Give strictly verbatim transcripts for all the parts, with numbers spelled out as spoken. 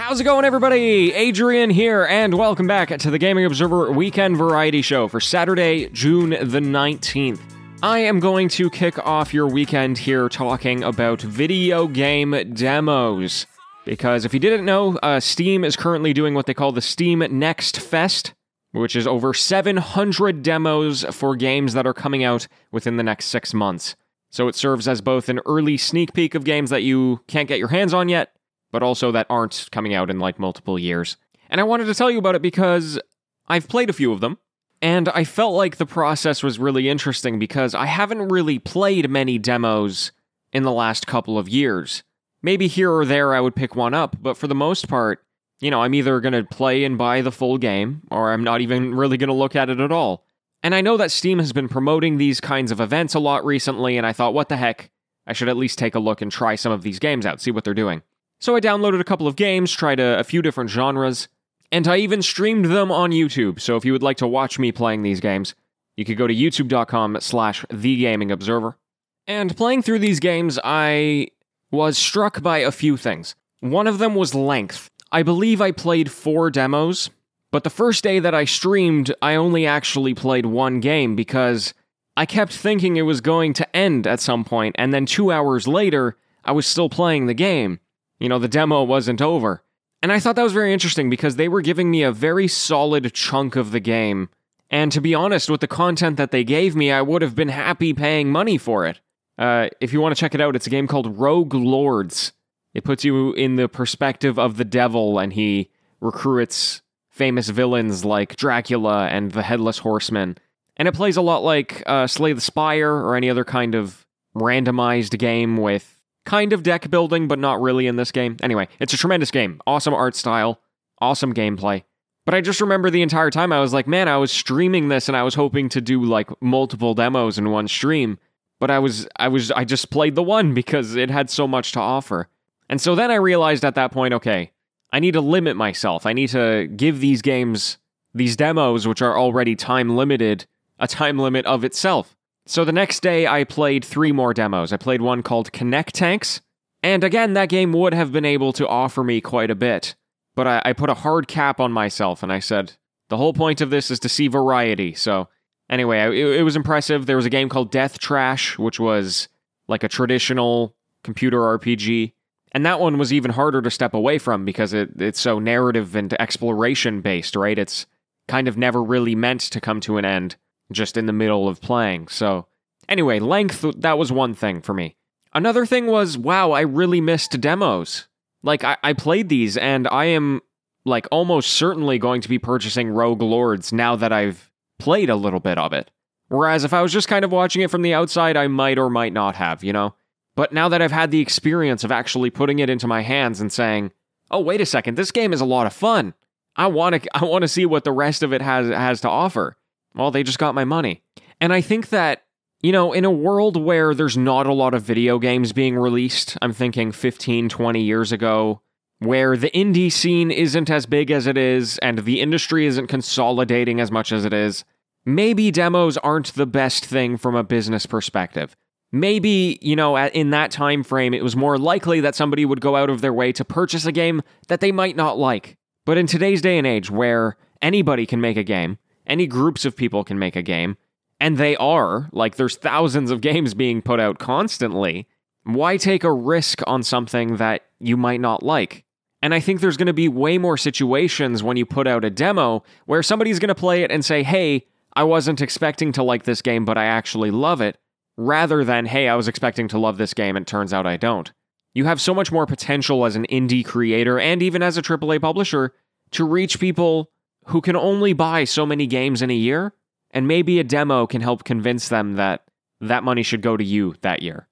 How's it going, everybody? Adrian here, and welcome back to the Gaming Observer Weekend Variety Show for Saturday, June the nineteenth. I am going to kick off your weekend here talking about video game demos. Because if you didn't know, uh, Steam is currently doing what they call the Steam Next Fest, which is over seven hundred demos for games that are coming out within the next six months. So it serves as both an early sneak peek of games that you can't get your hands on yet, but also that aren't coming out in like multiple years. And I wanted to tell you about it because I've played a few of them, and I felt like the process was really interesting because I haven't really played many demos in the last couple of years. Maybe here or there I would pick one up, but for the most part, you know, I'm either going to play and buy the full game, or I'm not even really going to look at it at all. And I know that Steam has been promoting these kinds of events a lot recently, and I thought, what the heck, I should at least take a look and try some of these games out, see what they're doing. So I downloaded a couple of games, tried a, a few different genres, and I even streamed them on YouTube, so if you would like to watch me playing these games, you could go to youtube dot com slash the gaming observer. And playing through these games, I was struck by a few things. One of them was length. I believe I played four demos, but the first day that I streamed, I only actually played one game because I kept thinking it was going to end at some point, and then two hours later, I was still playing the game. You know, the demo wasn't over. And I thought that was very interesting because they were giving me a very solid chunk of the game, and to be honest, with the content that they gave me, I would have been happy paying money for it. Uh, if you want to check it out, it's a game called Rogue Lords. It puts you in the perspective of the devil, and he recruits famous villains like Dracula and the Headless Horseman. And it plays a lot like uh, Slay the Spire or any other kind of randomized game with kind of deck building, but not really in this game. Anyway, it's a tremendous game. Awesome art style. Awesome gameplay. But I just remember the entire time I was like, man, I was streaming this and I was hoping to do like multiple demos in one stream. But I was, I was, I just played the one because it had so much to offer. And so then I realized at that point, okay, I need to limit myself. I need to give these games, these demos, which are already time limited, a time limit of itself. So the next day I played three more demos. I played one called Connect Tanks. And again, that game would have been able to offer me quite a bit. But I, I put a hard cap on myself and I said, the whole point of this is to see variety. So anyway, it, it was impressive. There was a game called Death Trash, which was like a traditional computer R P G. And that one was even harder to step away from because it, it's so narrative and exploration-based, right? It's kind of never really meant to come to an end, just in the middle of playing. So anyway, length, that was one thing for me. Another thing was, wow, I really missed demos. Like, I, I played these, and I am, like, almost certainly going to be purchasing Rogue Lords now that I've played a little bit of it. Whereas if I was just kind of watching it from the outside, I might or might not have, you know? But now that I've had the experience of actually putting it into my hands and saying, oh, wait a second, this game is a lot of fun. I want to I want to see what the rest of it has has to offer. Well, they just got my money. And I think that, you know, in a world where there's not a lot of video games being released, I'm thinking fifteen, twenty years ago, where the indie scene isn't as big as it is, and the industry isn't consolidating as much as it is, maybe demos aren't the best thing from a business perspective. Maybe, you know, in that time frame, it was more likely that somebody would go out of their way to purchase a game that they might not like. But in today's day and age, where anybody can make a game, any groups of people can make a game, and they are, like, there's thousands of games being put out constantly, why take a risk on something that you might not like? And I think there's going to be way more situations when you put out a demo where somebody's going to play it and say, hey, I wasn't expecting to like this game, but I actually love it, rather than, hey, I was expecting to love this game, and turns out I don't. You have so much more potential as an indie creator, and even as a triple A publisher, to reach people who can only buy so many games in a year, and maybe a demo can help convince them that that money should go to you that year.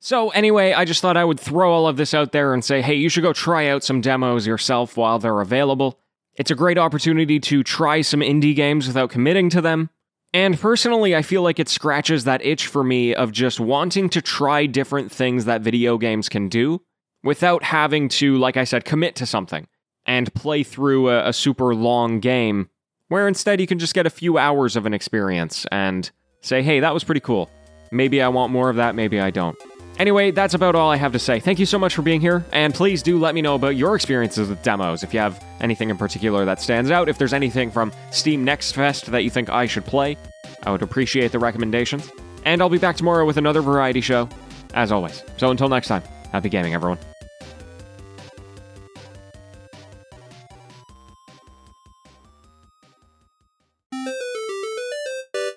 So anyway, I just thought I would throw all of this out there and say, hey, you should go try out some demos yourself while they're available. It's a great opportunity to try some indie games without committing to them. And personally, I feel like it scratches that itch for me of just wanting to try different things that video games can do without having to, like I said, commit to something and play through a, a super long game, where instead you can just get a few hours of an experience and say, hey, that was pretty cool. Maybe I want more of that, maybe I don't. Anyway, that's about all I have to say. Thank you so much for being here, and please do let me know about your experiences with demos, if you have anything in particular that stands out, if there's anything from Steam Next Fest that you think I should play. I would appreciate the recommendations. And I'll be back tomorrow with another variety show, as always. So until next time, happy gaming, everyone.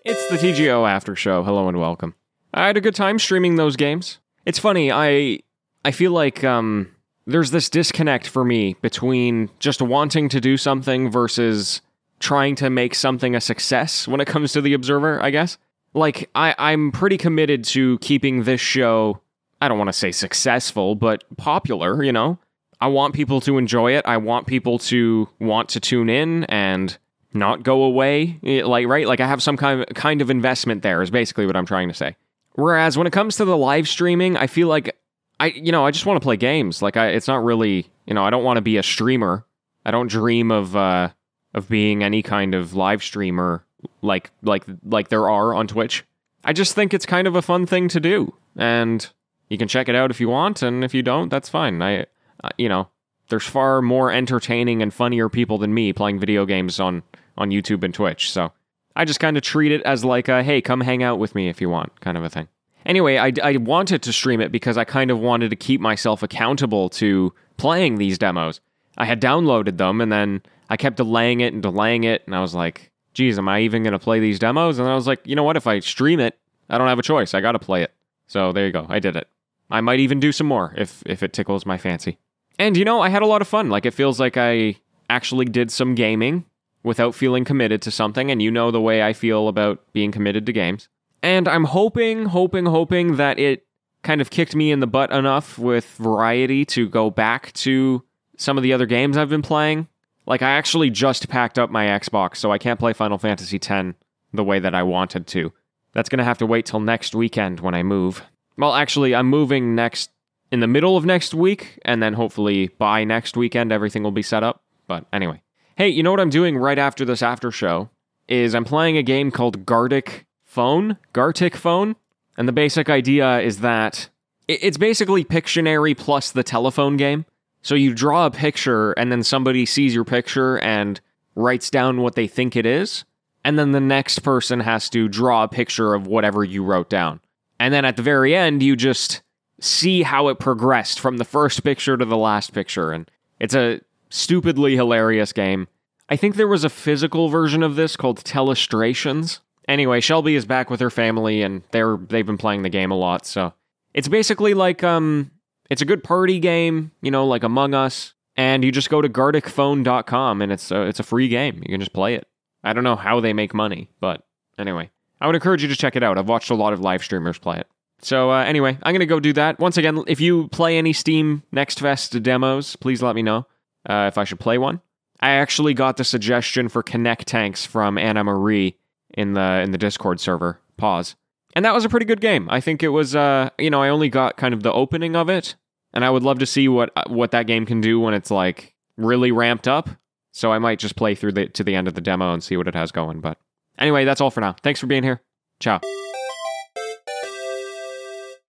It's the T G O After Show. Hello and welcome. I had a good time streaming those games. It's funny, I I feel like um, there's this disconnect for me between just wanting to do something versus trying to make something a success when it comes to The Observer, I guess. Like, I, I'm pretty committed to keeping this show, I don't want to say successful, but popular, you know? I want people to enjoy it. I want people to want to tune in and not go away. Like, right? Like, I have some kind of, kind of investment there is basically what I'm trying to say. Whereas when it comes to the live streaming, I feel like, I you know, I just want to play games. Like, I, it's not really, you know, I don't want to be a streamer. I don't dream of uh, of being any kind of live streamer like like like there are on Twitch. I just think it's kind of a fun thing to do. And you can check it out if you want, and if you don't, that's fine. I, I you know, there's far more entertaining and funnier people than me playing video games on, on YouTube and Twitch, so I just kind of treat it as like a, hey, come hang out with me if you want, kind of a thing. Anyway, I, I wanted to stream it because I kind of wanted to keep myself accountable to playing these demos. I had downloaded them, and then I kept delaying it and delaying it, and I was like, geez, am I even going to play these demos? And I was like, you know what, if I stream it, I don't have a choice. I got to play it. So there you go, I did it. I might even do some more if if it tickles my fancy. And, you know, I had a lot of fun. Like, it feels like I actually did some gaming without feeling committed to something, and you know the way I feel about being committed to games. And I'm hoping, hoping, hoping that it kind of kicked me in the butt enough with variety to go back to some of the other games I've been playing. Like, I actually just packed up my Xbox, so I can't play Final Fantasy X the way that I wanted to. That's going to have to wait till next weekend when I move. Well, actually, I'm moving next in the middle of next week, and then hopefully by next weekend everything will be set up. But anyway. Hey, you know what I'm doing right after this after show is I'm playing a game called Gartic Phone, Gartic Phone, and the basic idea is that it's basically Pictionary plus the telephone game. So you draw a picture, and then somebody sees your picture and writes down what they think it is, and then the next person has to draw a picture of whatever you wrote down. And then at the very end, you just see how it progressed from the first picture to the last picture, and it's a stupidly hilarious game. I think there was a physical version of this called Telestrations. Anyway, Shelby is back with her family, and they're they've been playing the game a lot, so it's basically like um it's a good party game, you know, like Among Us, and you just go to gartic phone dot com and it's a, it's a free game. You can just play it. I don't know how they make money, but anyway, I would encourage you to check it out. I've watched a lot of live streamers play it. So uh, anyway, I'm going to go do that. Once again, if you play any Steam Next Fest demos, please let me know. Uh, if I should play one. I actually got the suggestion for Connect Tanks from Anna Marie in the in the Discord server. Pause. And that was a pretty good game. I think it was, uh, you know, I only got kind of the opening of it, and I would love to see what what that game can do when it's, like, really ramped up. So I might just play through the, to the end of the demo and see what it has going. But anyway, that's all for now. Thanks for being here. Ciao.